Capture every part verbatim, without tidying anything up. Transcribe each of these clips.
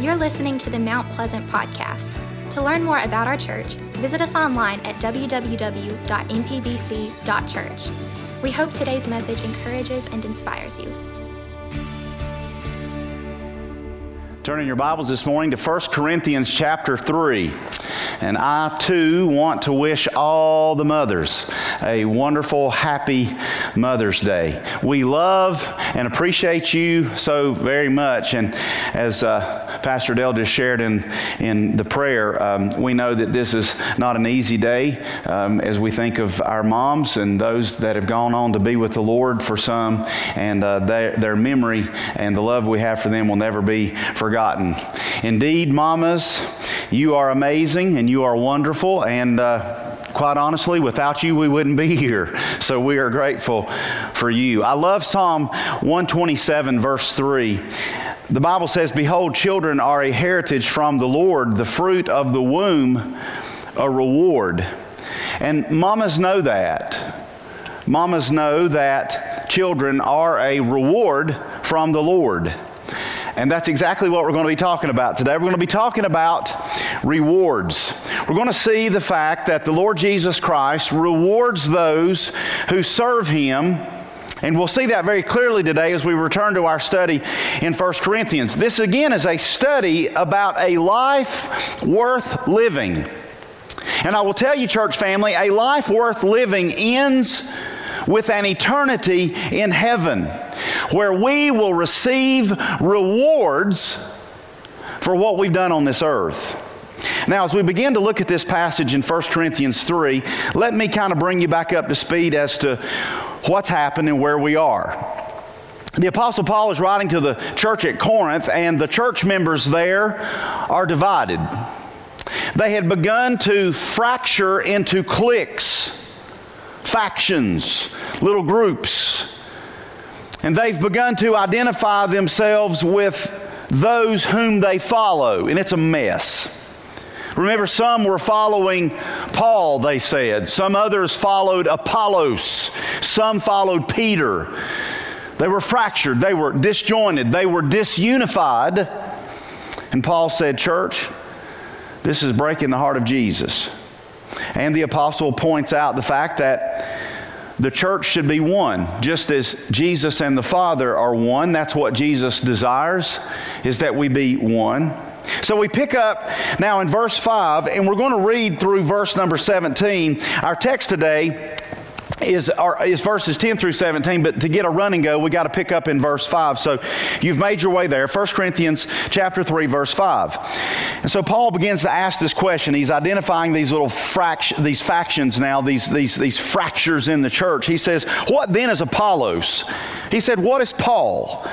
You're listening to the Mount Pleasant Podcast. To learn more about our church, visit us online at w w w dot m p b c dot church. We hope today's message encourages and inspires you. Turning your Bibles this morning to First Corinthians chapter three. And I too want to wish all the mothers a wonderful, happy Mother's Day. We love and appreciate you so very much. And as uh, Pastor Dale just shared in, in the prayer, um, we know that this is not an easy day um, as we think of our moms and those that have gone on to be with the Lord for some. And uh, their, their memory and the love we have for them will never be forgotten. Indeed, mamas, you are amazing and you are wonderful, and uh, quite honestly, without you, we wouldn't be here. So we are grateful for you. I love Psalm one twenty-seven, verse three. The Bible says, "Behold, children are a heritage from the Lord, the fruit of the womb, a reward." And mamas know that. Mamas know that children are a reward from the Lord. And that's exactly what we're going to be talking about today. We're going to be talking about rewards. We're going to see the fact that the Lord Jesus Christ rewards those who serve Him. And we'll see that very clearly today as we return to our study in First Corinthians. This again is a study about a life worth living. And I will tell you, church family, a life worth living ends with an eternity in heaven, where we will receive rewards for what we've done on this earth. Now, as we begin to look at this passage in First Corinthians three, let me kind of bring you back up to speed as to what's happened and where we are. The Apostle Paul is writing to the church at Corinth, and the church members there are divided. They had begun to fracture into cliques, factions, little groups. And they've begun to identify themselves with those whom they follow. And it's a mess. Remember, some were following Paul, they said. Some others followed Apollos. Some followed Peter. They were fractured. They were disjointed. They were disunified. And Paul said, "Church, this is breaking the heart of Jesus." And the apostle points out the fact that the church should be one, just as Jesus and the Father are one. That's what Jesus desires, is that we be one. So we pick up now in verse five, and we're going to read through verse number seventeen. Our text today is, our, is verses ten through seventeen, but to get a run and go, we got to pick up in verse five. So you've made your way there. First Corinthians chapter three, verse five. And so Paul begins to ask this question. He's identifying these little fract- these factions now, these, these, these fractures in the church. He says, "What then is Apollos?" He said, "What is Paul?"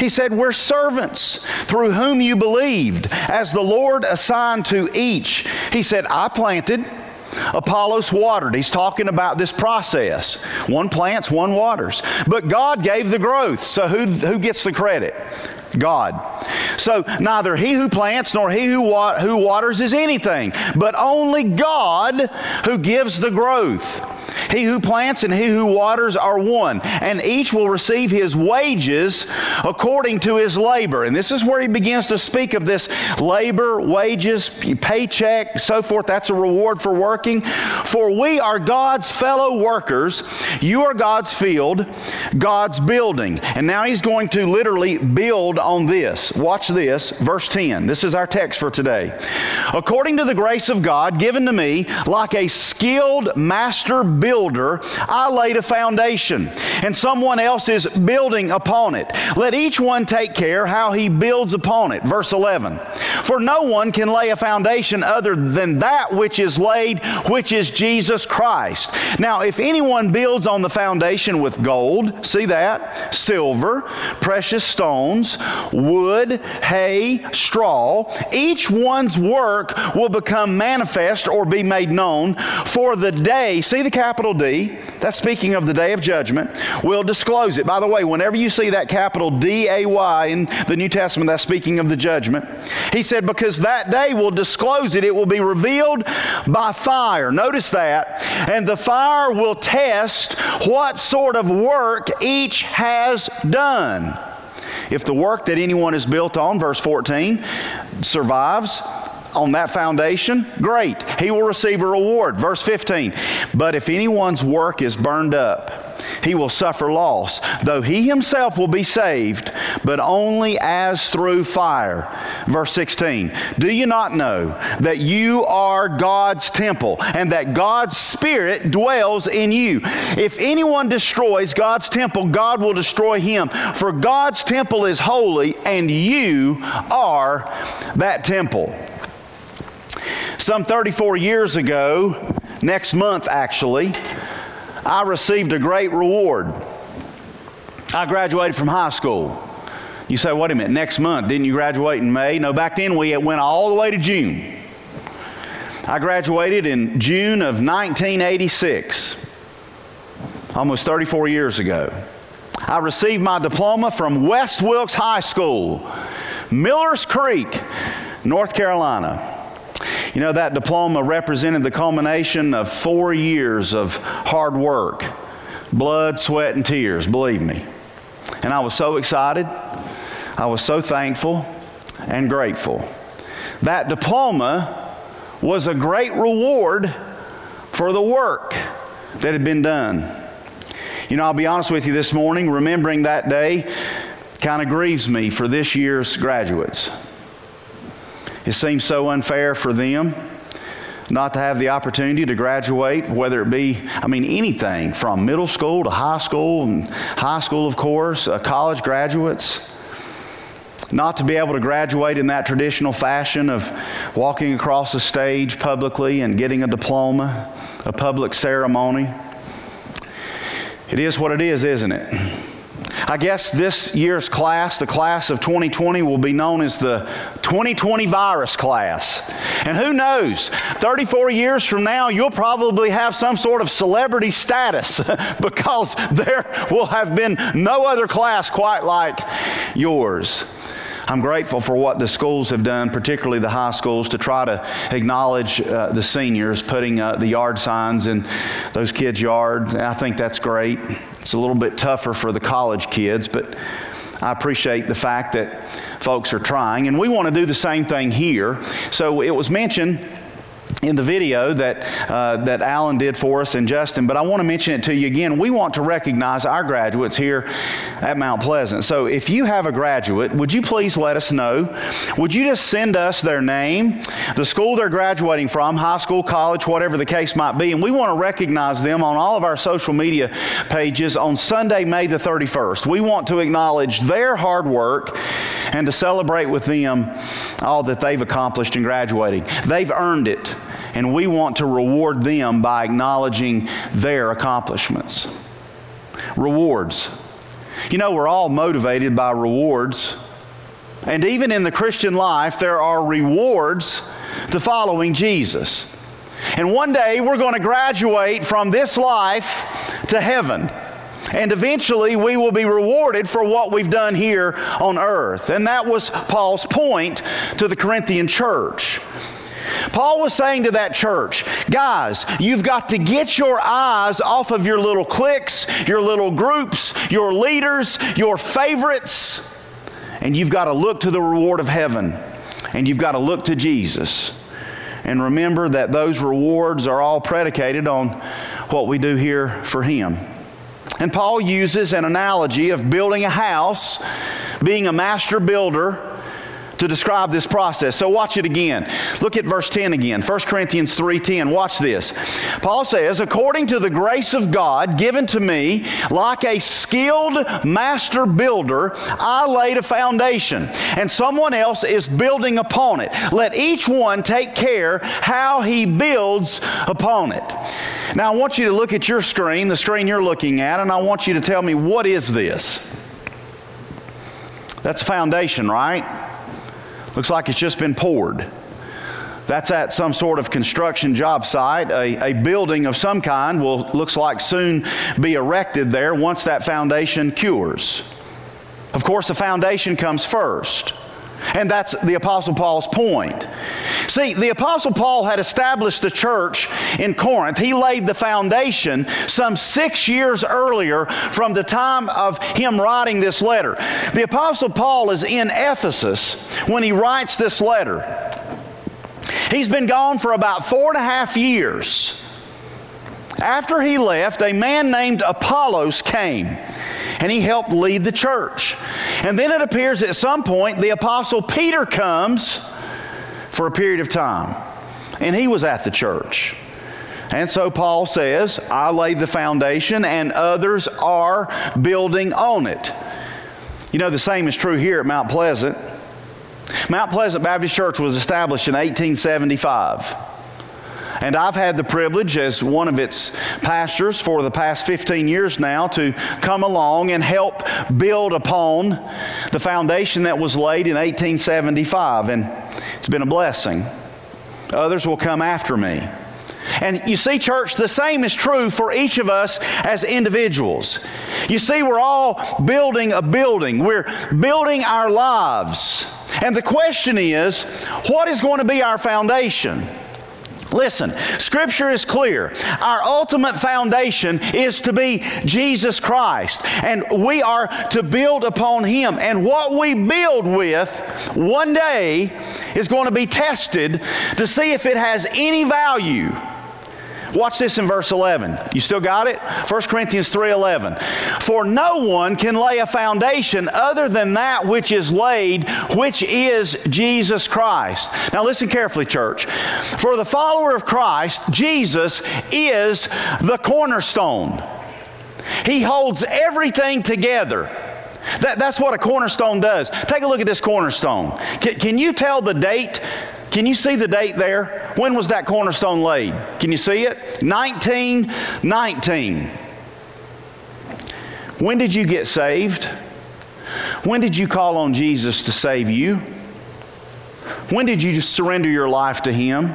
He said, "We're servants through whom you believed, as the Lord assigned to each." He said, "I planted, Apollos watered." He's talking about this process. One plants, one waters. "But God gave the growth." So who, who gets the credit? God. "So neither he who plants nor he who, wa- who waters is anything, but only God who gives the growth. He who plants and he who waters are one, and each will receive his wages according to his labor." And this is where he begins to speak of this labor, wages, paycheck, so forth. That's a reward for working. "For we are God's fellow workers. You are God's field, God's building." And now he's going to literally build on this. Watch this, verse ten. This is our text for today. "According to the grace of God given to me, like a skilled master builder, Builder, I laid a foundation, and someone else is building upon it. Let each one take care how he builds upon it." Verse eleven, "For no one can lay a foundation other than that which is laid, which is Jesus Christ. Now, if anyone builds on the foundation with gold," see that, "silver, precious stones, wood, hay, straw, each one's work will become manifest," or be made known, "for the day," see the capital Capital D, that's speaking of the day of judgment, "will disclose it." By the way, whenever you see that capital D A Y in the New Testament, that's speaking of the judgment. He said, "Because that day will disclose it, it will be revealed by fire." Notice that. "And the fire will test what sort of work each has done." If the work that anyone is built on, verse fourteen, survives on that foundation, great. He will receive a reward. Verse fifteen, but if anyone's work is burned up, he will suffer loss, though he himself will be saved, but only as through fire. Verse sixteen, do you not know that you are God's temple and that God's Spirit dwells in you? If anyone destroys God's temple, God will destroy him, for God's temple is holy and you are that temple. Some thirty-four years ago, next month actually, I received a great reward. I graduated from high school. You say, wait a minute, next month, didn't you graduate in May? No, back then we went all the way to June. I graduated in June of nineteen eighty-six, almost thirty-four years ago. I received my diploma from West Wilkes High School, Millers Creek, North Carolina. You know, that diploma represented the culmination of four years of hard work, blood, sweat, and tears, believe me. And I was so excited. I was so thankful and grateful. That diploma was a great reward for the work that had been done. You know, I'll be honest with you this morning, remembering that day kind of grieves me for this year's graduates. It seems so unfair for them not to have the opportunity to graduate, whether it be, I mean, anything from middle school to high school, and high school, of course, uh, college graduates, not to be able to graduate in that traditional fashion of walking across the stage publicly and getting a diploma, a public ceremony. It is what it is, isn't it? I guess this year's class, the class of twenty twenty, will be known as the twenty twenty virus class. And who knows, thirty-four years from now, you'll probably have some sort of celebrity status because there will have been no other class quite like yours. I'm grateful for what the schools have done, particularly the high schools, to try to acknowledge uh, the seniors, putting uh, the yard signs in those kids' yards. I think that's great. It's a little bit tougher for the college kids, but I appreciate the fact that folks are trying. And we want to do the same thing here. So it was mentioned in the video that uh, that Alan did for us and Justin, but I want to mention it to you again. We want to recognize our graduates here at Mount Pleasant. So if you have a graduate, would you please let us know? Would you just send us their name, the school they're graduating from, high school, college, whatever the case might be, and we want to recognize them on all of our social media pages on Sunday, May the thirty-first. We want to acknowledge their hard work and to celebrate with them all that they've accomplished in graduating. They've earned it. And we want to reward them by acknowledging their accomplishments. Rewards. You know, we're all motivated by rewards. And even in the Christian life, there are rewards to following Jesus. And one day, we're going to graduate from this life to heaven. And eventually, we will be rewarded for what we've done here on earth. And that was Paul's point to the Corinthian church. Paul was saying to that church, guys, you've got to get your eyes off of your little cliques, your little groups, your leaders, your favorites, and you've got to look to the reward of heaven, and you've got to look to Jesus. And remember that those rewards are all predicated on what we do here for Him. And Paul uses an analogy of building a house, being a master builder, to describe this process. So watch it again. Look at verse ten again. First Corinthians three ten. Watch this. Paul says, according to the grace of God given to me, like a skilled master builder, I laid a foundation, and someone else is building upon it. Let each one take care how he builds upon it. Now I want you to look at your screen, the screen you're looking at, and I want you to tell me, what is this? That's a foundation, right? Looks like it's just been poured. That's at some sort of construction job site. A, a building of some kind will, looks like, soon be erected there once that foundation cures. Of course, the foundation comes first. And that's the Apostle Paul's point. See, the Apostle Paul had established the church in Corinth. He laid the foundation some six years earlier from the time of him writing this letter. The Apostle Paul is in Ephesus when he writes this letter. He's been gone for about four and a half years. After he left, a man named Apollos came, and he helped lead the church. And then it appears at some point the Apostle Peter comes for a period of time, and he was at the church. And so Paul says, I laid the foundation, and others are building on it. You know, the same is true here at Mount Pleasant. Mount Pleasant Baptist Church was established in eighteen seventy-five. And I've had the privilege as one of its pastors for the past fifteen years now to come along and help build upon the foundation that was laid in eighteen seventy-five. And it's been a blessing. Others will come after me. And you see, church, the same is true for each of us as individuals. You see, we're all building a building. We're building our lives. And the question is, what is going to be our foundation? Listen, Scripture is clear. Our ultimate foundation is to be Jesus Christ, and we are to build upon Him. And what we build with one day is going to be tested to see if it has any value. Watch this in verse eleven. You still got it? First Corinthians three eleven. For no one can lay a foundation other than that which is laid, which is Jesus Christ. Now listen carefully, church. For the follower of Christ, Jesus is the cornerstone. He holds everything together. That, that's what a cornerstone does. Take a look at this cornerstone. Can, can you tell the date? Can you see the date there? When was that cornerstone laid? Can you see it? nineteen nineteen. When did you get saved? When did you call on Jesus to save you? When did you surrender your life to Him?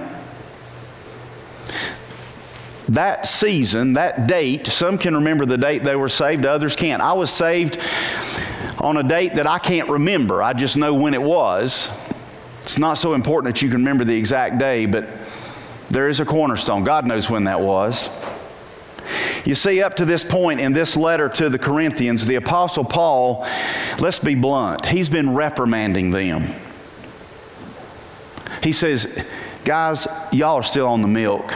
That season, that date, some can remember the date they were saved, others can't. I was saved on a date that I can't remember. I just know when it was. It's not so important that you can remember the exact day, but there is a cornerstone. God knows when that was. You see, up to this point in this letter to the Corinthians, the Apostle Paul, let's be blunt, he's been reprimanding them. He says, guys, y'all are still on the milk.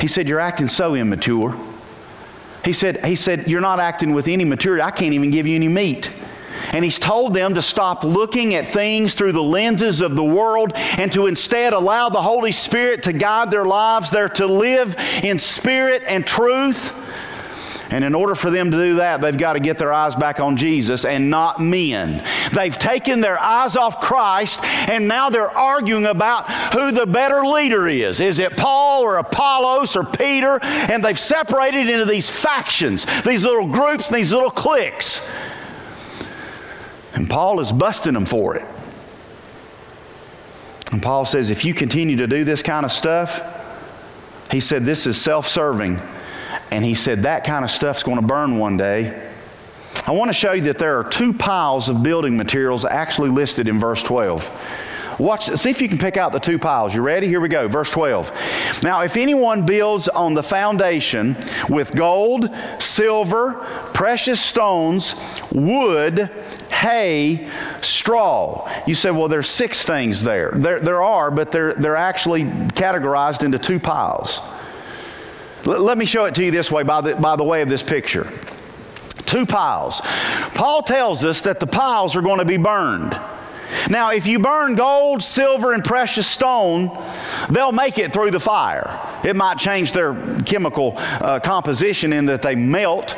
He said, you're acting so immature. He said, he said, you're not acting with any maturity. I can't even give you any meat. And he's told them to stop looking at things through the lenses of the world and to instead allow the Holy Spirit to guide their lives. They're to live in spirit and truth. And in order for them to do that, they've got to get their eyes back on Jesus and not men. They've taken their eyes off Christ, and now they're arguing about who the better leader is. Is it Paul or Apollos or Peter? And they've separated into these factions, these little groups, these little cliques. And Paul is busting them for it. And Paul says, if you continue to do this kind of stuff, he said, this is self-serving. And he said, that kind of stuff's going to burn one day. I want to show you that there are two piles of building materials actually listed in verse twelve. Watch, see if you can pick out the two piles. You ready? Here we go. Verse twelve. Now, if anyone builds on the foundation with gold, silver, precious stones, wood, hay, straw. You say, well, there's six things there. There, there are, but they're, they're actually categorized into two piles. L- let me show it to you this way by the, by the way of this picture. Two piles. Paul tells us that the piles are going to be burned. Now, if you burn gold, silver, and precious stone, they'll make it through the fire. It might change their chemical uh, composition in that they melt.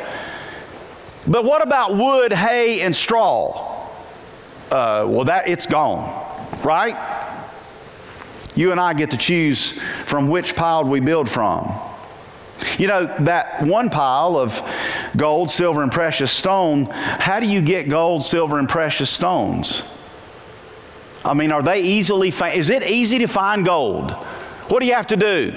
But what about wood, hay, and straw? Uh, well, that it's gone, right? You and I get to choose from which pile we build from. You know, that one pile of gold, silver, and precious stone, how do you get gold, silver, and precious stones? I mean, are they easily, fa- is it easy to find gold? What do you have to do?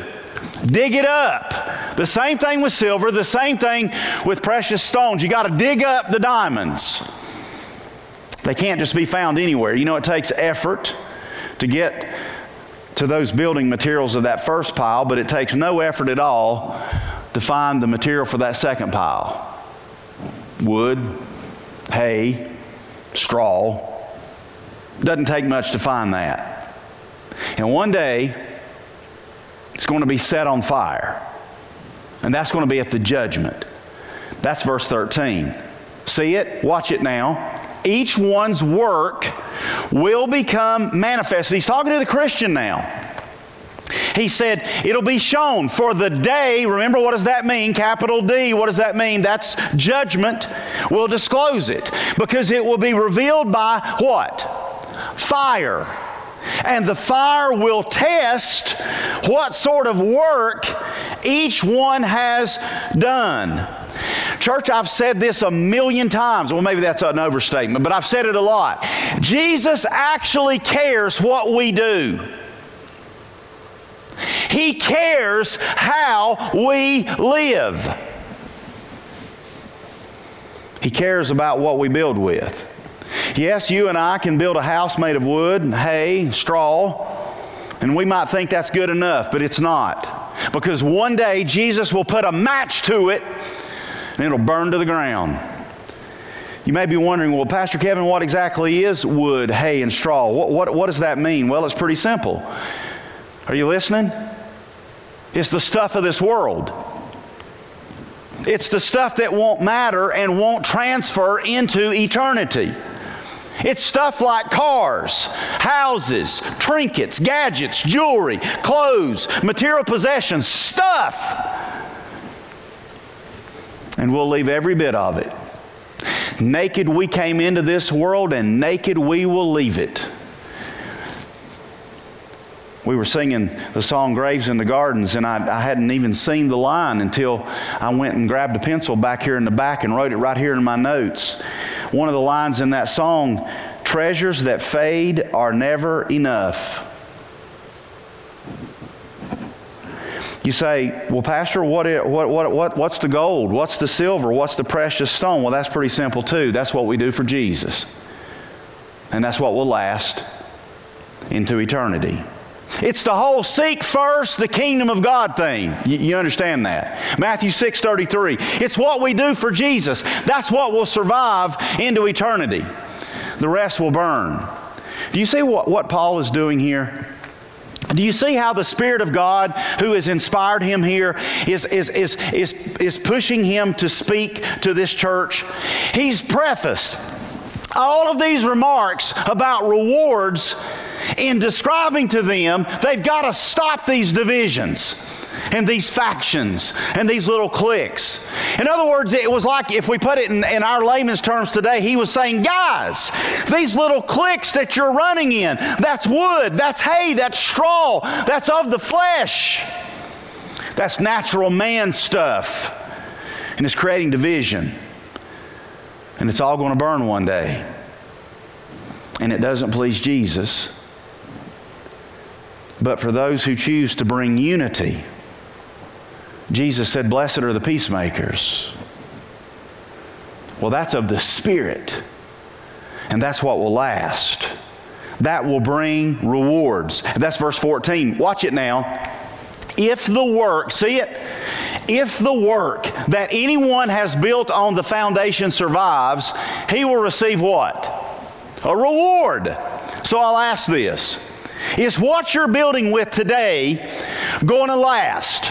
Dig it up. The same thing with silver, the same thing with precious stones. You got to dig up the diamonds. They can't just be found anywhere. You know, it takes effort to get to those building materials of that first pile, but it takes no effort at all to find the material for that second pile. Wood, hay, straw. Doesn't take much to find that. And one day, it's going to be set on fire. And that's going to be at the judgment. That's verse thirteen. See it? Watch it now. Each one's work will become manifested. He's talking to the Christian now. He said, it'll be shown for the day. Remember, what does that mean? Capital D. What does that mean? That's judgment. We'll disclose it because it will be revealed by what? Fire. And the fire will test what sort of work each one has done. Church, I've said this a million times. Well, maybe that's an overstatement, but I've said it a lot. Jesus actually cares what we do. He cares how we live. He cares about what we build with. Yes, you and I can build a house made of wood, and hay, and straw, and we might think that's good enough, but it's not. Because one day Jesus will put a match to it, and it'll burn to the ground. You may be wondering, well, Pastor Kevin, what exactly is wood, hay, and straw? What, what, what does that mean? Well, it's pretty simple. Are you listening? It's the stuff of this world. It's the stuff that won't matter and won't transfer into eternity. It's stuff like cars, houses, trinkets, gadgets, jewelry, clothes, material possessions, stuff. And we'll leave every bit of it. Naked we came into this world, and naked we will leave it. We were singing the song Graves in the Gardens, and I, I hadn't even seen the line until I went and grabbed a pencil back here in the back and wrote it right here in my notes. One of the lines in that song, treasures that fade are never enough. You say, well, Pastor, what, what, what, what, what's the gold? What's the silver? What's the precious stone? Well, that's pretty simple too. That's what we do for Jesus. And that's what will last into eternity. It's the whole seek first the kingdom of God thing. You, you understand that? Matthew six thirty-three. It's what we do for Jesus. That's what will survive into eternity. The rest will burn. Do you see what, what Paul is doing here? Do you see how the Spirit of God, who has inspired him here, is, is, is, is, is pushing him to speak to this church? He's prefaced all of these remarks about rewards in describing to them, they've got to stop these divisions and these factions and these little cliques. In other words, it was like, if we put it in, in our layman's terms today, he was saying, guys, these little cliques that you're running in, that's wood, that's hay, that's straw, that's of the flesh. That's natural man stuff. And it's creating division. And it's all going to burn one day. And it doesn't please Jesus. But for those who choose to bring unity, Jesus said, blessed are the peacemakers. Well, that's of the Spirit. And that's what will last. That will bring rewards. That's verse fourteen. Watch it now. If the work, see it? If the work that anyone has built on the foundation survives, he will receive what? A reward. So I'll ask this. Is what you're building with today going to last?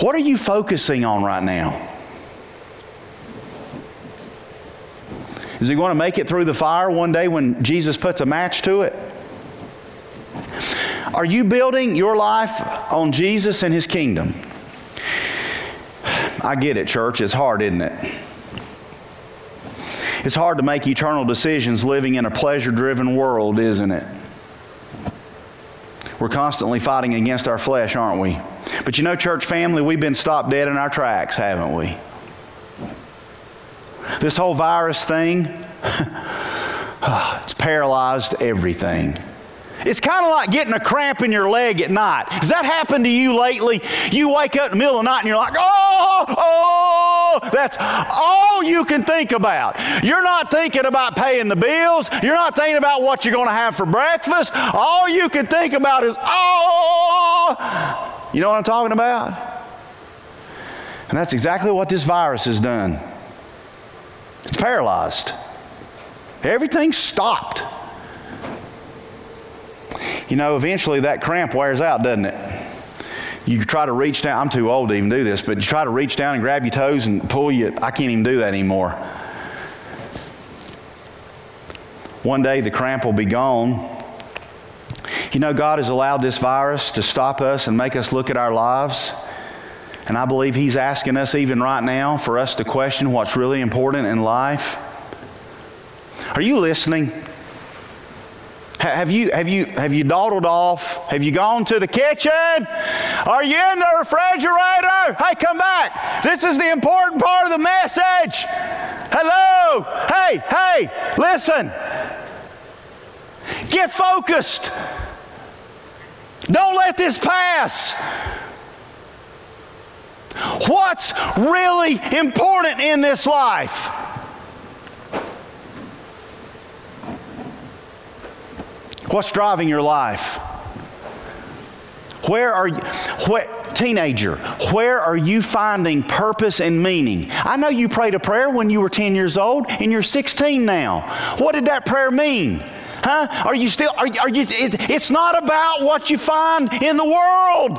What are you focusing on right now? Is it going to make it through the fire one day when Jesus puts a match to it? Are you building your life on Jesus and His kingdom? I get it, church. It's hard, isn't it? It's hard to make eternal decisions living in a pleasure-driven world, isn't it? We're constantly fighting against our flesh, aren't we? But you know, church family, we've been stopped dead in our tracks, haven't we? This whole virus thing, it's paralyzed everything. It's kind of like getting a cramp in your leg at night. Has that happened to you lately? You wake up in the middle of the night and you're like, oh, oh, that's all you can think about. You're not thinking about paying the bills. You're not thinking about what you're going to have for breakfast. All you can think about is, oh, you know what I'm talking about? And that's exactly what this virus has done. It's paralyzed. Everything's stopped. You know, eventually that cramp wears out, doesn't it? You try to reach down. I'm too old to even do this, but you try to reach down and grab your toes and pull you. I can't even do that anymore. One day the cramp will be gone. You know, God has allowed this virus to stop us and make us look at our lives. And I believe He's asking us even right now for us to question what's really important in life. Are you listening? Have you, have you, have you dawdled off? Have you gone to the kitchen? Are you in the refrigerator? Hey, come back. This is the important part of the message. Hello. Hey, hey, listen. Get focused. Don't let this pass. What's really important in this life? What's driving your life? Where are you, what, teenager, where are you finding purpose and meaning? I know you prayed a prayer when you were ten years old and you're sixteen now. What did that prayer mean? Huh? Are you still, are, are you, it, it's not about what you find in the world.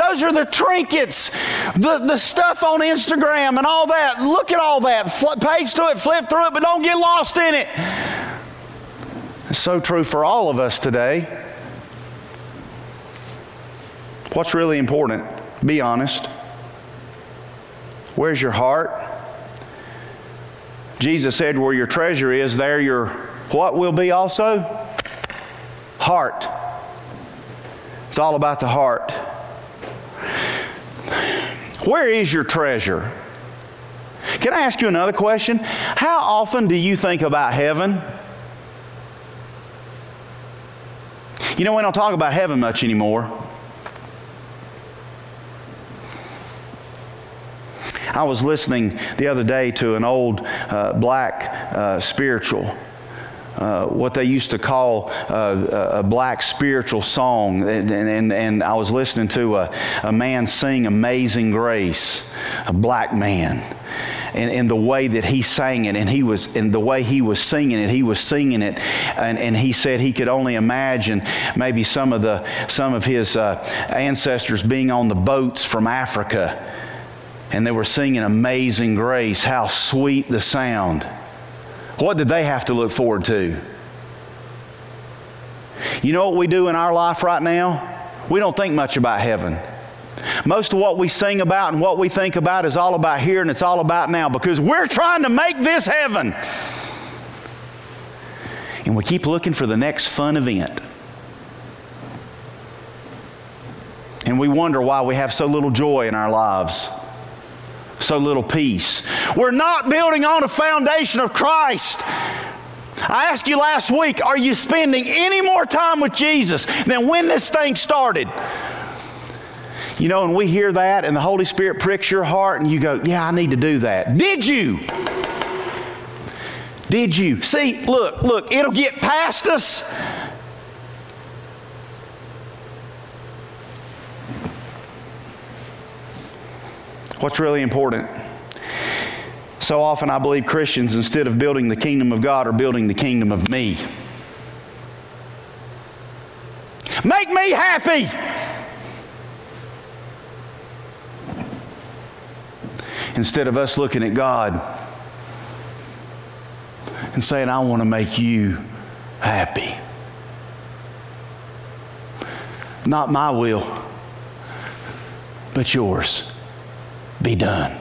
Those are the trinkets, the, the stuff on Instagram and all that. Look at all that, flip, page through it, flip through it, but don't get lost in it. It's so true for all of us today. What's really important? Be honest. Where's your heart? Jesus said, where your treasure is, there your what will be also? Heart. It's all about the heart. Where is your treasure? Can I ask you another question? How often do you think about heaven? You know, we don't talk about heaven much anymore. I was listening the other day to an old uh, black uh, spiritual. Uh, what they used to call uh, a black spiritual song. And, and, and I was listening to a, a man sing Amazing Grace, a black man. And, and the way that he sang it, and he was, and the way he was singing it, he was singing it, and, and he said he could only imagine maybe some of the some of his uh, ancestors being on the boats from Africa, and they were singing Amazing Grace. How sweet the sound! What did they have to look forward to? You know what we do in our life right now? We don't think much about heaven. Most of what we sing about and what we think about is all about here and it's all about now because we're trying to make this heaven. And we keep looking for the next fun event. And we wonder why we have so little joy in our lives. So little peace. We're not building on a foundation of Christ. I asked you last week, are you spending any more time with Jesus than when this thing started? You know, and we hear that and the Holy Spirit pricks your heart and you go, yeah, I need to do that. Did you? Did you? See, look, look, it'll get past us. What's really important? So often I believe Christians, instead of building the kingdom of God, are building the kingdom of me. Make me happy! Instead of us looking at God and saying, I want to make you happy. Not my will, but yours. Be done.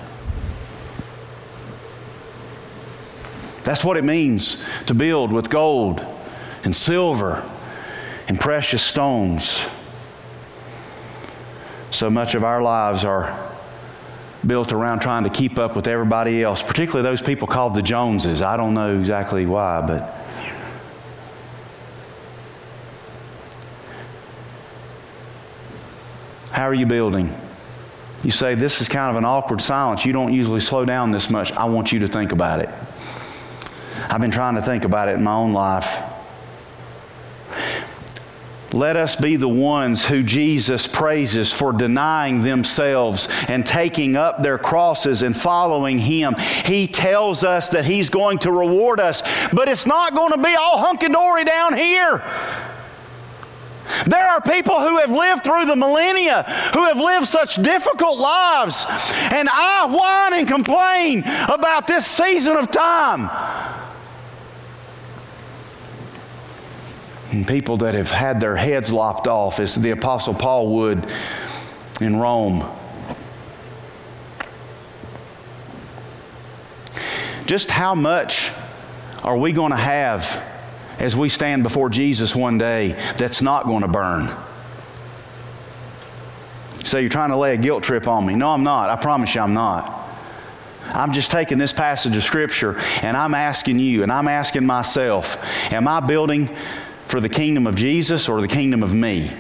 That's what it means to build with gold and silver and precious stones. So much of our lives are built around trying to keep up with everybody else, particularly those people called the Joneses. I don't know exactly why, but How are you building? You say, this is kind of an awkward silence. You don't usually slow down this much. I want you to think about it. I've been trying to think about it in my own life. Let us be the ones who Jesus praises for denying themselves and taking up their crosses and following Him. He tells us that He's going to reward us, but it's not going to be all hunky-dory down here. There are people who have lived through the millennia, who have lived such difficult lives, and I whine and complain about this season of time. And people that have had their heads lopped off, as the Apostle Paul would in Rome. Just how much are we going to have as we stand before Jesus one day that's not going to burn? So you're trying to lay a guilt trip on me. No, I'm not. I promise you I'm not. I'm just taking this passage of Scripture and I'm asking you and I'm asking myself, am I building for the kingdom of Jesus or the kingdom of me?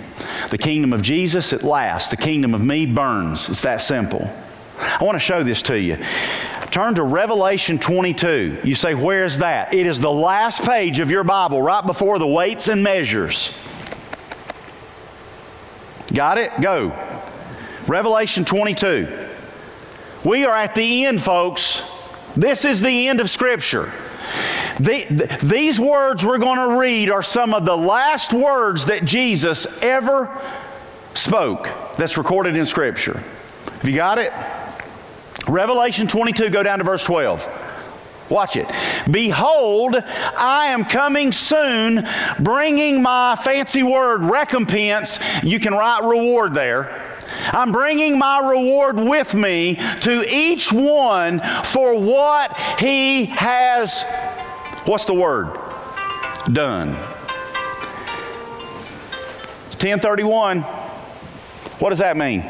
The kingdom of Jesus, it lasts. The kingdom of me burns. It's that simple. I want to show this to you. Turn to Revelation twenty-two. You say, where is that? It is the last page of your Bible, right before the weights and measures. Got it? Go. Revelation twenty-two. We are at the end, folks. This is the end of Scripture. The, th- these words we're going to read are some of the last words that Jesus ever spoke that's recorded in Scripture. Have you got it? Revelation twenty-two, go down to verse twelve. Watch it. Behold, I am coming soon, bringing my fancy word recompense. You can write reward there. I'm bringing my reward with me to each one for what he has, what's the word? Done. It's ten thirty-one. What does that mean?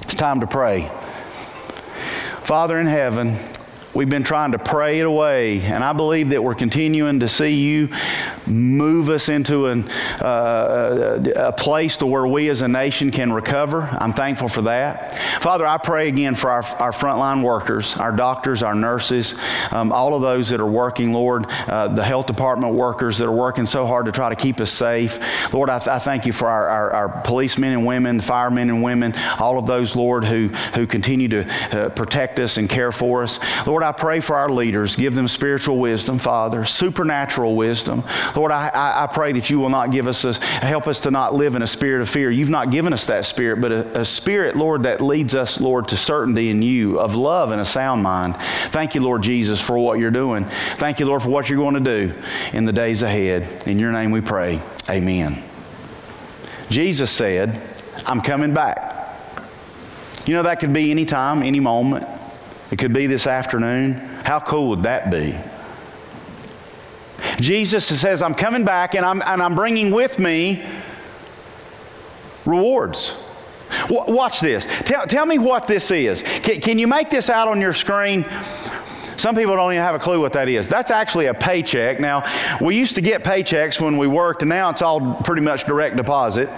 It's time to pray. Father in heaven, we've been trying to pray it away, and I believe that we're continuing to see you move us into an, uh, a place to where we as a nation can recover. I'm thankful for that. Father, I pray again for our, our frontline workers, our doctors, our nurses, um, all of those that are working, Lord, uh, the health department workers that are working so hard to try to keep us safe. Lord, I, th- I thank you for our, our, our policemen and women, firemen and women, all of those, Lord, who, who continue to uh, protect us and care for us. Lord, I pray for our leaders. Give them spiritual wisdom, Father, supernatural wisdom. Lord, I, I, I pray that you will not give us, a, help us to not live in a spirit of fear. You've not given us that spirit, but a, a spirit, Lord, that leads us, Lord, to certainty in you, of love and a sound mind. Thank you, Lord Jesus, for what you're doing. Thank you, Lord, for what you're going to do in the days ahead. In your name we pray. Amen. Jesus said, I'm coming back. You know, that could be any time, any moment. It could be this afternoon. How cool would that be? Jesus says, I'm coming back and I'm, and I'm bringing with me rewards. W- watch this. Tell, tell me what this is. Can, can you make this out on your screen? Some people don't even have a clue what that is. That's actually a paycheck. Now, we used to get paychecks when we worked, and now it's all pretty much direct deposit.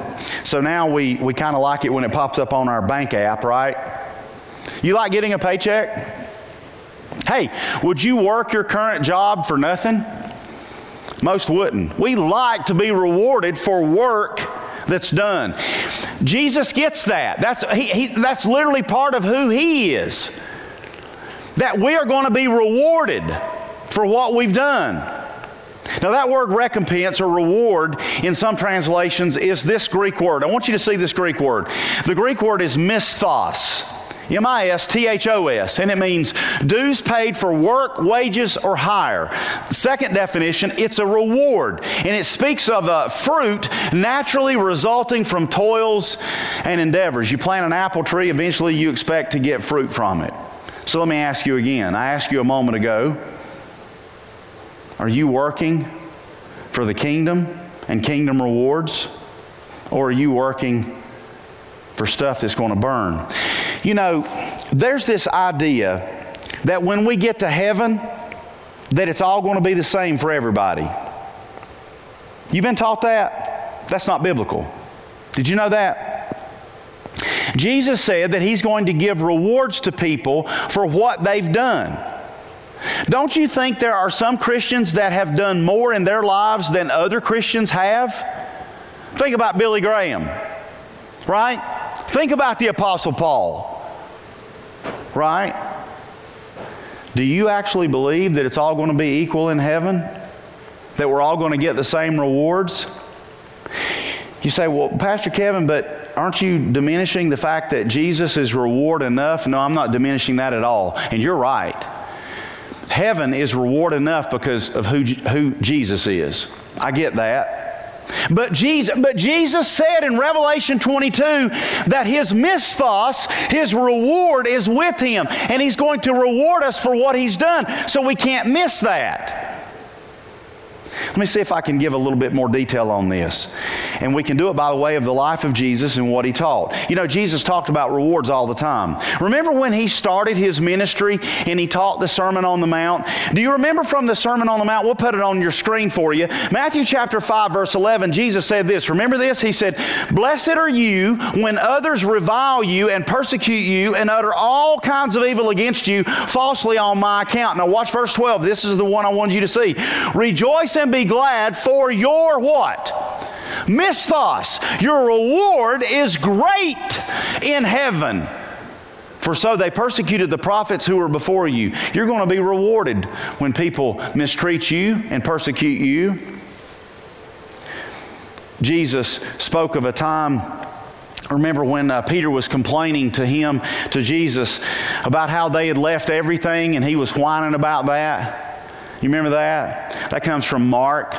So now we, we kind of like it when it pops up on our bank app, right? You like getting a paycheck? Hey, would you work your current job for nothing? Most wouldn't. We like to be rewarded for work that's done. Jesus gets that. That's, he, he, that's literally part of who He is. That we are going to be rewarded for what we've done. Now that word recompense or reward in some translations is this Greek word. I want you to see this Greek word. The Greek word is misthos. M I S T H O S, and it means dues paid for work, wages, or hire. Second definition, it's a reward, and it speaks of a fruit naturally resulting from toils and endeavors. You plant an apple tree, eventually you expect to get fruit from it. So let me ask you again. I asked you a moment ago, are you working for the kingdom and kingdom rewards, or are you working for stuff that's going to burn? You know, there's this idea that when we get to heaven, that it's all going to be the same for everybody. You've been taught that? That's not biblical. Did you know that? Jesus said that He's going to give rewards to people for what they've done. Don't you think there are some Christians that have done more in their lives than other Christians have? Think about Billy Graham, right? Think about the Apostle Paul, right? Do you actually believe that it's all going to be equal in heaven? That we're all going to get the same rewards? You say, well, Pastor Kevin, but aren't you diminishing the fact that Jesus is reward enough? No, I'm not diminishing that at all. And you're right. Heaven is reward enough because of who, who Jesus is. I get that. But Jesus, but Jesus said in Revelation twenty-two that His misthos, His reward is with Him, and He's going to reward us for what He's done, so we can't miss that. Let me see if I can give a little bit more detail on this. And we can do it by the way of the life of Jesus and what He taught. You know, Jesus talked about rewards all the time. Remember when He started His ministry and He taught the Sermon on the Mount? Do you remember from the Sermon on the Mount? We'll put it on your screen for you. Matthew chapter five, verse eleven, Jesus said this. Remember this? He said, "Blessed are you when others revile you and persecute you and utter all kinds of evil against you falsely on my account." Now watch verse twelve. This is the one I want you to see. "Rejoice and be glad, for your" what? "Misthos, your reward is great in heaven. For so they persecuted the prophets who were before you." You're going to be rewarded when people mistreat you and persecute you. Jesus spoke of a time, remember when uh, Peter was complaining to him, to Jesus, about how they had left everything and he was whining about that. You remember that? That comes from Mark.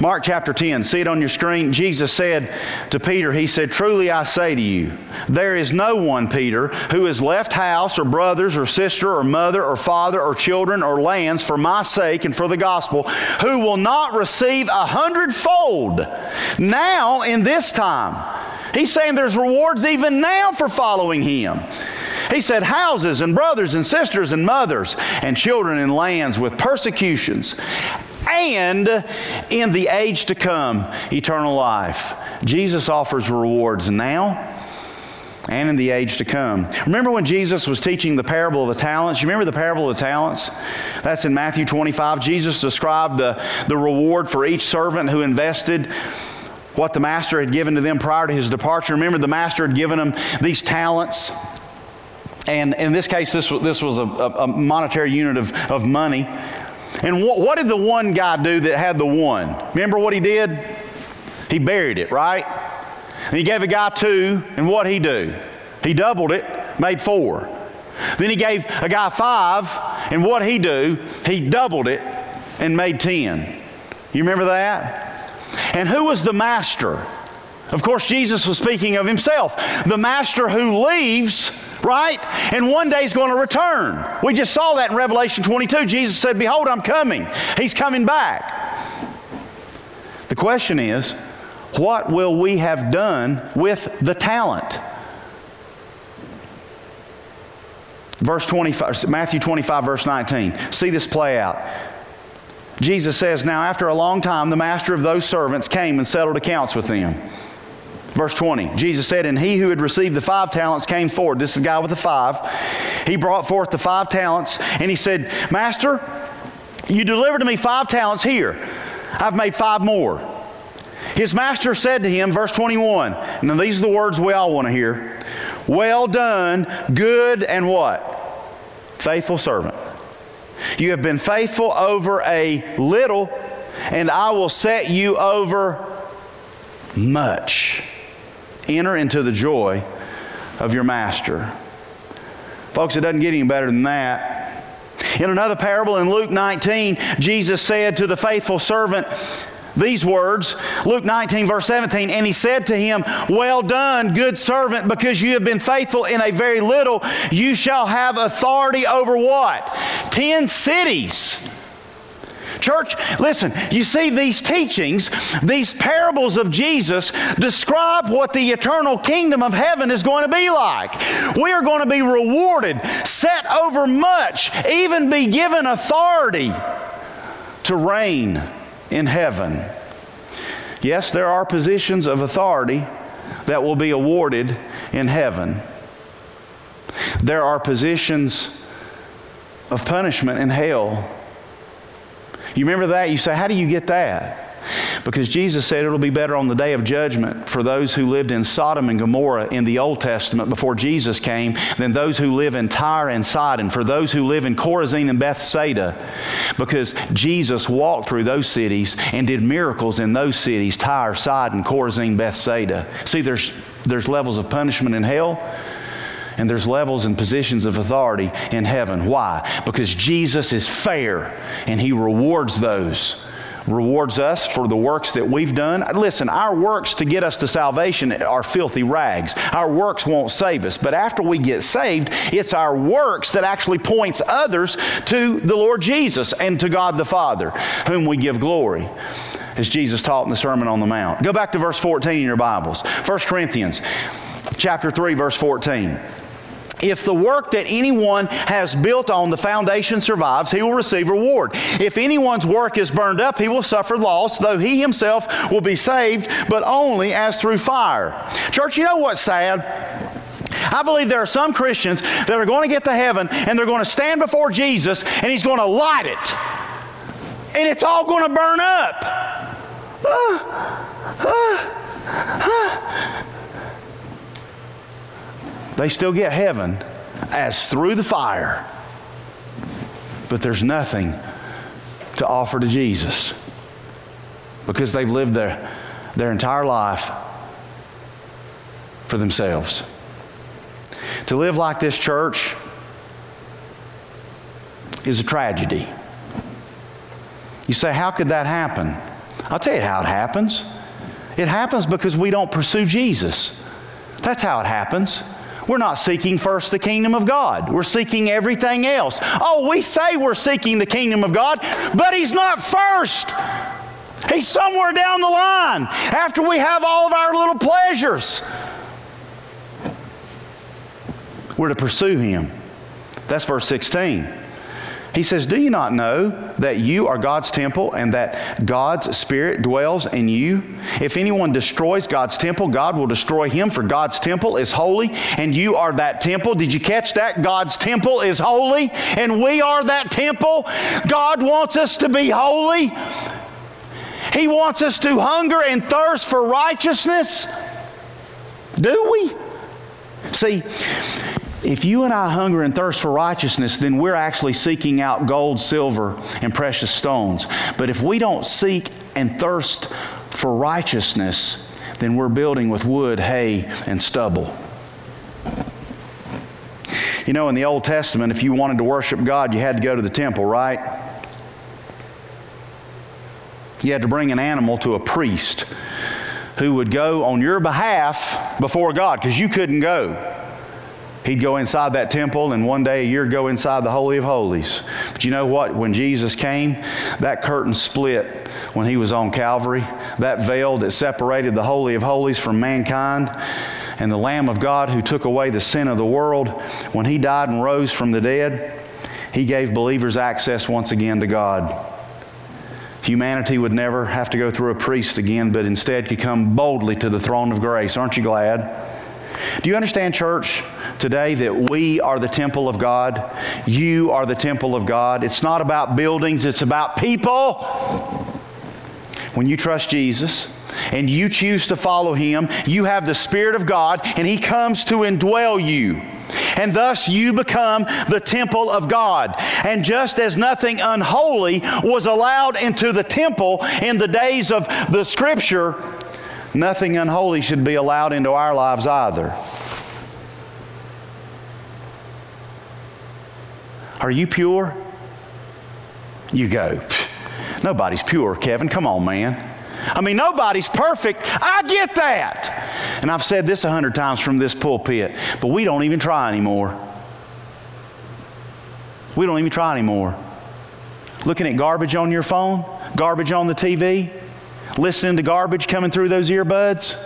Mark chapter ten, see it on your screen. Jesus said to Peter, He said, "Truly I say to you, there is no one, Peter, who has left house or brothers or sister or mother or father or children or lands for my sake and for the gospel, who will not receive a hundredfold now in this time." He's saying there's rewards even now for following Him. He said, "Houses and brothers and sisters and mothers and children and lands with persecutions, and in the age to come, eternal life." Jesus offers rewards now and in the age to come. Remember when Jesus was teaching the parable of the talents? You remember the parable of the talents? That's in Matthew twenty-five. Jesus described the, the reward for each servant who invested what the master had given to them prior to his departure. Remember, the master had given them these talents. And in this case, this, this was a, a monetary unit of, of money. And wh- what did the one guy do that had the one? Remember what he did? He buried it, right? And he gave a guy two, and what did he do? He doubled it, made four. Then he gave a guy five, and what did he do? He doubled it and made ten. You remember that? And who was the master? Of course, Jesus was speaking of Himself. The master who leaves, right? And one day He's going to return. We just saw that in Revelation twenty-two. Jesus said, "Behold, I'm coming." He's coming back. The question is, what will we have done with the talent? Verse twenty-five, Matthew twenty-five, verse nineteen. See this play out. Jesus says, "Now after a long time, the master of those servants came and settled accounts with them." Verse twenty, Jesus said, "And he who had received the five talents came forward." This is the guy with the five. "He brought forth the five talents, and he said, 'Master, you delivered to me five talents. Here, I've made five more.' His master said to him," verse twenty-one, now these are the words we all want to hear, "'Well done, good and" what? "Faithful servant. You have been faithful over a little, and I will set you over much. Enter into the joy of your master.'" Folks, it doesn't get any better than that. In another parable in Luke nineteen, Jesus said to the faithful servant these words, Luke nineteen, verse seventeen, "And he said to him, 'Well done, good servant, because you have been faithful in a very little, you shall have authority over" what? Ten cities. Church, listen, you see these teachings, these parables of Jesus describe what the eternal kingdom of heaven is going to be like. We are going to be rewarded, set over much, even be given authority to reign in heaven. Yes, there are positions of authority that will be awarded in heaven. There are positions of punishment in hell. You remember that? You say, how do you get that? Because Jesus said it'll be better on the day of judgment for those who lived in Sodom and Gomorrah in the Old Testament before Jesus came than those who live in Tyre and Sidon, for those who live in Chorazin and Bethsaida, because Jesus walked through those cities and did miracles in those cities, Tyre, Sidon, Chorazin, Bethsaida. See, there's, there's levels of punishment in hell, and there's levels and positions of authority in heaven. Why? Because Jesus is fair, and He rewards those. Rewards us for the works that we've done. Listen, our works to get us to salvation are filthy rags. Our works won't save us. But after we get saved, it's our works that actually points others to the Lord Jesus and to God the Father, whom we give glory, as Jesus taught in the Sermon on the Mount. Go back to verse fourteen in your Bibles. First Corinthians chapter three, verse fourteen. If the work that anyone has built on the foundation survives, he will receive reward. If anyone's work is burned up, he will suffer loss, though he himself will be saved, but only as through fire. Church, you know what's sad? I believe there are some Christians that are going to get to heaven, and they're going to stand before Jesus, and He's going to light it. And it's all going to burn up. Ah, ah, ah. They still get heaven as through the fire, but there's nothing to offer to Jesus because they've lived their, their entire life for themselves. To live like this, church, is a tragedy. You say, how could that happen? I'll tell you how it happens. It happens because we don't pursue Jesus. That's how it happens. We're not seeking first the kingdom of God. We're seeking everything else. Oh, we say we're seeking the kingdom of God, but He's not first. He's somewhere down the line after we have all of our little pleasures. We're to pursue Him. That's verse sixteen. He says, do you not know that you are God's temple and that God's Spirit dwells in you? If anyone destroys God's temple, God will destroy him, for God's temple is holy, and you are that temple. Did you catch that? God's temple is holy, and we are that temple. God wants us to be holy. He wants us to hunger and thirst for righteousness. Do we? See, if you and I hunger and thirst for righteousness, then we're actually seeking out gold, silver, and precious stones. But if we don't seek and thirst for righteousness, then we're building with wood, hay, and stubble. You know, in the Old Testament, if you wanted to worship God, you had to go to the temple, right? You had to bring an animal to a priest who would go on your behalf before God, because you couldn't go. He'd go inside that temple, and one day a year go inside the Holy of Holies. But you know what? When Jesus came, that curtain split when He was on Calvary. That veil that separated the Holy of Holies from mankind, and the Lamb of God who took away the sin of the world, when He died and rose from the dead, He gave believers access once again to God. Humanity would never have to go through a priest again, but instead could come boldly to the throne of grace. Aren't you glad? Do you understand, church, today that we are the temple of God? You are the temple of God. It's not about buildings, it's about people. When you trust Jesus and you choose to follow Him, you have the Spirit of God, and He comes to indwell you. And thus you become the temple of God. And just as nothing unholy was allowed into the temple in the days of the Scripture, nothing unholy should be allowed into our lives either. Are you pure? You go, nobody's pure, Kevin. Come on, man. I mean, nobody's perfect. I get that. And I've said this a hundred times from this pulpit, but we don't even try anymore. We don't even try anymore. Looking at garbage on your phone, garbage on the T V, listening to garbage coming through those earbuds?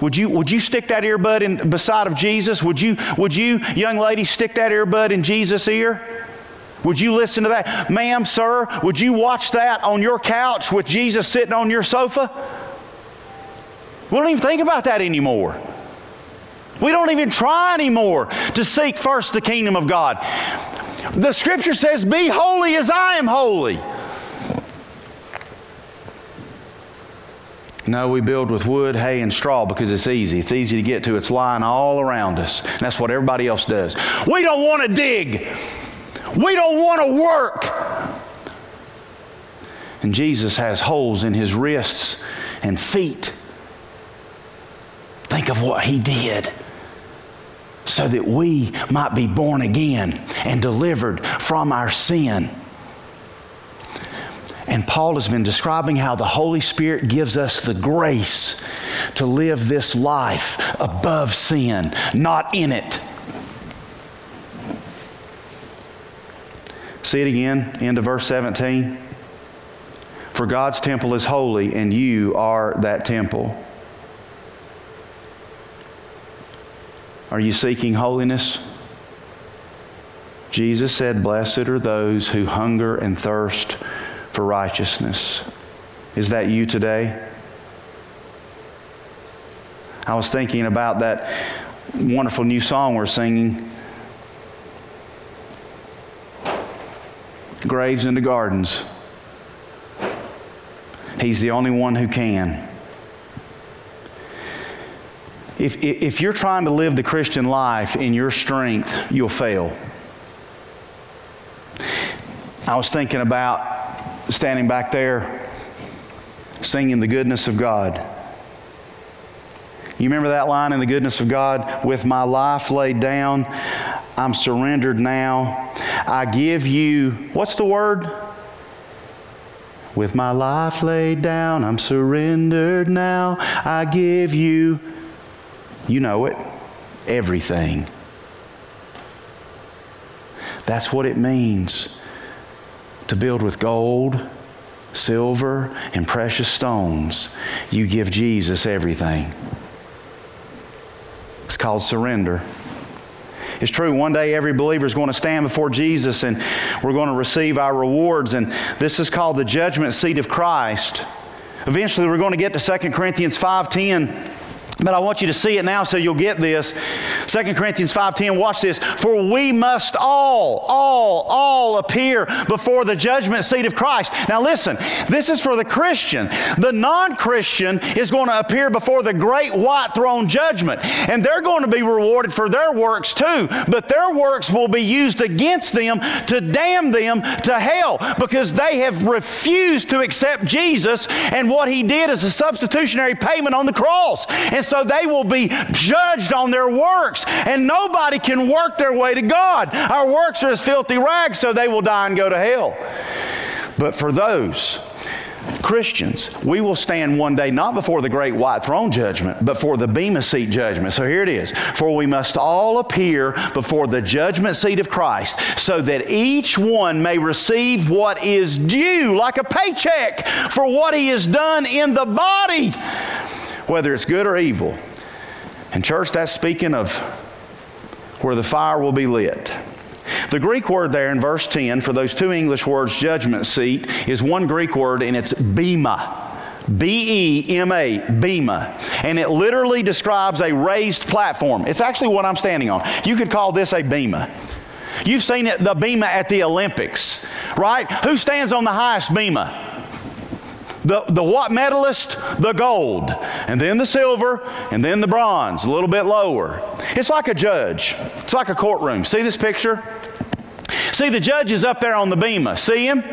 Would you, would you stick that earbud in beside of Jesus? Would you, would you, young lady, stick that earbud in Jesus' ear? Would you listen to that? Ma'am, sir, would you watch that on your couch with Jesus sitting on your sofa? We don't even think about that anymore. We don't even try anymore to seek first the kingdom of God. The scripture says, be holy as I am holy. No, we build with wood, hay, and straw because it's easy. It's easy to get to. It's lying all around us. And that's what everybody else does. We don't want to dig. We don't want to work. And Jesus has holes in his wrists and feet. Think of what he did so that we might be born again and delivered from our sin. And Paul has been describing how the Holy Spirit gives us the grace to live this life above sin, not in it. See it again, end of verse seventeen. For God's temple is holy, and you are that temple. Are you seeking holiness? Jesus said, blessed are those who hunger and thirst for righteousness. Is that you today? I was thinking about that wonderful new song we're singing, Graves into the Gardens. He's the only one who can. If, if you're trying to live the Christian life in your strength, you'll fail. I was thinking about standing back there singing the goodness of God. You remember that line in the goodness of God? With my life laid down, I'm surrendered now. I give you, what's the word? With my life laid down, I'm surrendered now. I give you, you know it, everything. That's what it means to build with gold, silver, and precious stones. You give Jesus everything. It's called surrender. It's true, one day every believer is going to stand before Jesus and we're going to receive our rewards, and this is called the judgment seat of Christ. Eventually we're going to get to Second Corinthians five ten. But I want you to see it now so you'll get this. Second Corinthians five ten, watch this. For we must all, all, all appear before the judgment seat of Christ. Now listen, this is for the Christian. The non-Christian is going to appear before the great white throne judgment. And they're going to be rewarded for their works too. But their works will be used against them to damn them to hell because they have refused to accept Jesus and what he did as a substitutionary payment on the cross. And so they will be judged on their works, and nobody can work their way to God. Our works are as filthy rags, so they will die and go to hell. But for those Christians, we will stand one day not before the great white throne judgment, but for the Bema seat judgment. So here it is. For we must all appear before the judgment seat of Christ, so that each one may receive what is due, like a paycheck, for what he has done in the body, whether it's good or evil. And church, that's speaking of where the fire will be lit. The Greek word there in verse ten for those two English words, judgment seat, is one Greek word, and it's bema. B E M A, bema. And it literally describes a raised platform. It's actually what I'm standing on. You could call this a bema. You've seen it, the bema at the Olympics, right? Who stands on the highest bema? The, the what medalist? The gold. And then the silver, and then the bronze, a little bit lower. It's like a judge. It's like a courtroom. See this picture? See, the judge is up there on the bema. See him?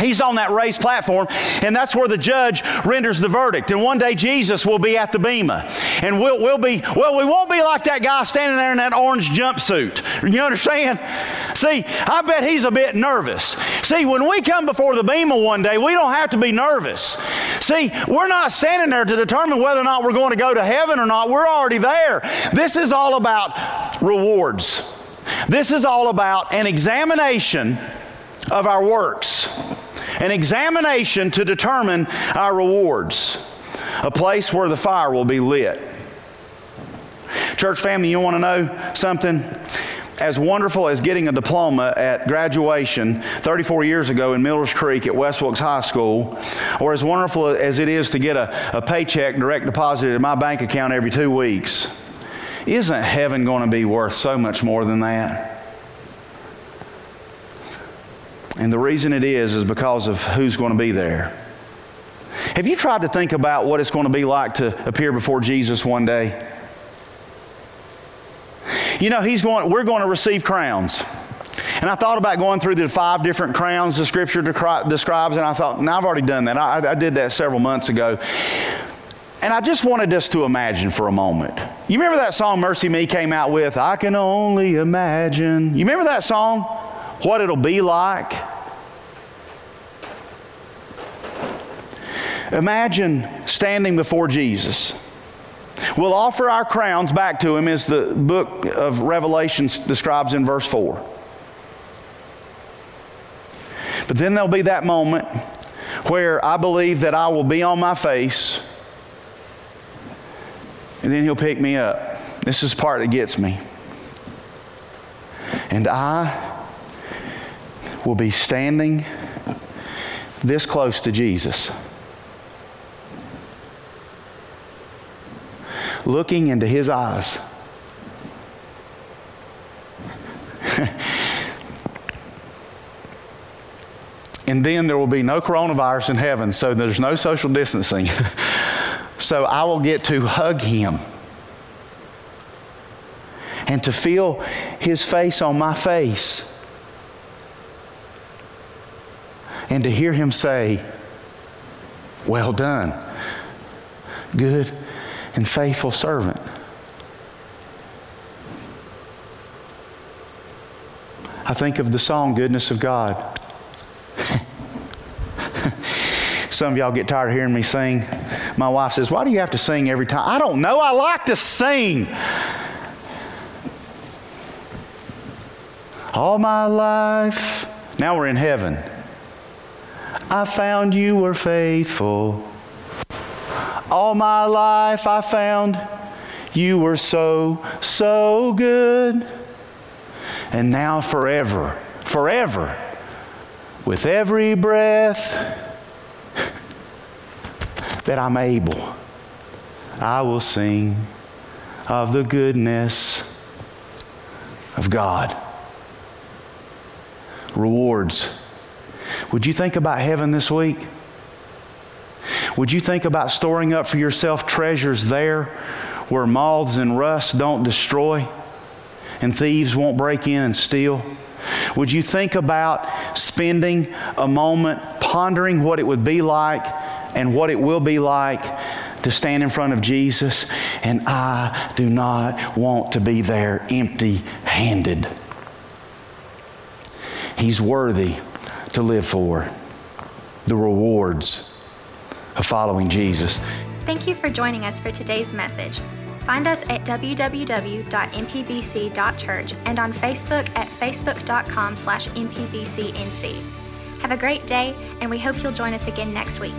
He's on that raised platform, and that's where the judge renders the verdict. And one day Jesus will be at the bema. And we'll, we'll be, well, we won't be like that guy standing there in that orange jumpsuit. You understand? See, I bet he's a bit nervous. See, when we come before the bema one day, we don't have to be nervous. See, we're not standing there to determine whether or not we're going to go to heaven or not. We're already there. This is all about rewards. This is all about an examination of our works. An examination to determine our rewards. A place where the fire will be lit. Church family, you want to know something? as wonderful as getting a diploma at graduation thirty-four years ago in Millers Creek at West Wilkes High School, or as wonderful as it is to get a, a paycheck direct deposited in my bank account every two weeks, isn't heaven going to be worth so much more than that? And the reason it is is because of who's going to be there. Have you tried to think about what it's going to be like to appear before Jesus one day? You know, he's going, we're going to receive crowns. And I thought about going through the five different crowns the Scripture decri- describes, and I thought, no, I've already done that. I, I did that several months ago. And I just wanted us to imagine for a moment. You remember that song Mercy Me came out with, I Can Only Imagine? You remember that song? What it'll be like? Imagine standing before Jesus. We'll offer our crowns back to Him as the book of Revelation describes in verse four. But then there'll be that moment where I believe that I will be on my face, and then He'll pick me up. This is the part that gets me. And I will be standing this close to Jesus, looking into His eyes. And then there will be no coronavirus in heaven, so there's no social distancing. So I will get to hug Him and to feel His face on my face and to hear Him say, well done, good and faithful servant. I think of the song, Goodness of God. Some of y'all get tired of hearing me sing. My wife says, why do you have to sing every time? I don't know, I like to sing. All my life, now we're in heaven. I found you were faithful. All my life I found you were so, so good. And now forever, forever, with every breath that I'm able, I will sing of the goodness of God. Rewards. Would you think about heaven this week? Would you think about storing up for yourself treasures there where moths and rust don't destroy and thieves won't break in and steal? Would you think about spending a moment pondering what it would be like and what it will be like to stand in front of Jesus? And I do not want to be there empty-handed. He's worthy to live for. The rewards of following Jesus. Thank you for joining us for today's message. Find us at w w w dot m p b c dot church and on Facebook at facebook dot com slash m p b c n c. Have a great day, and we hope you'll join us again next week.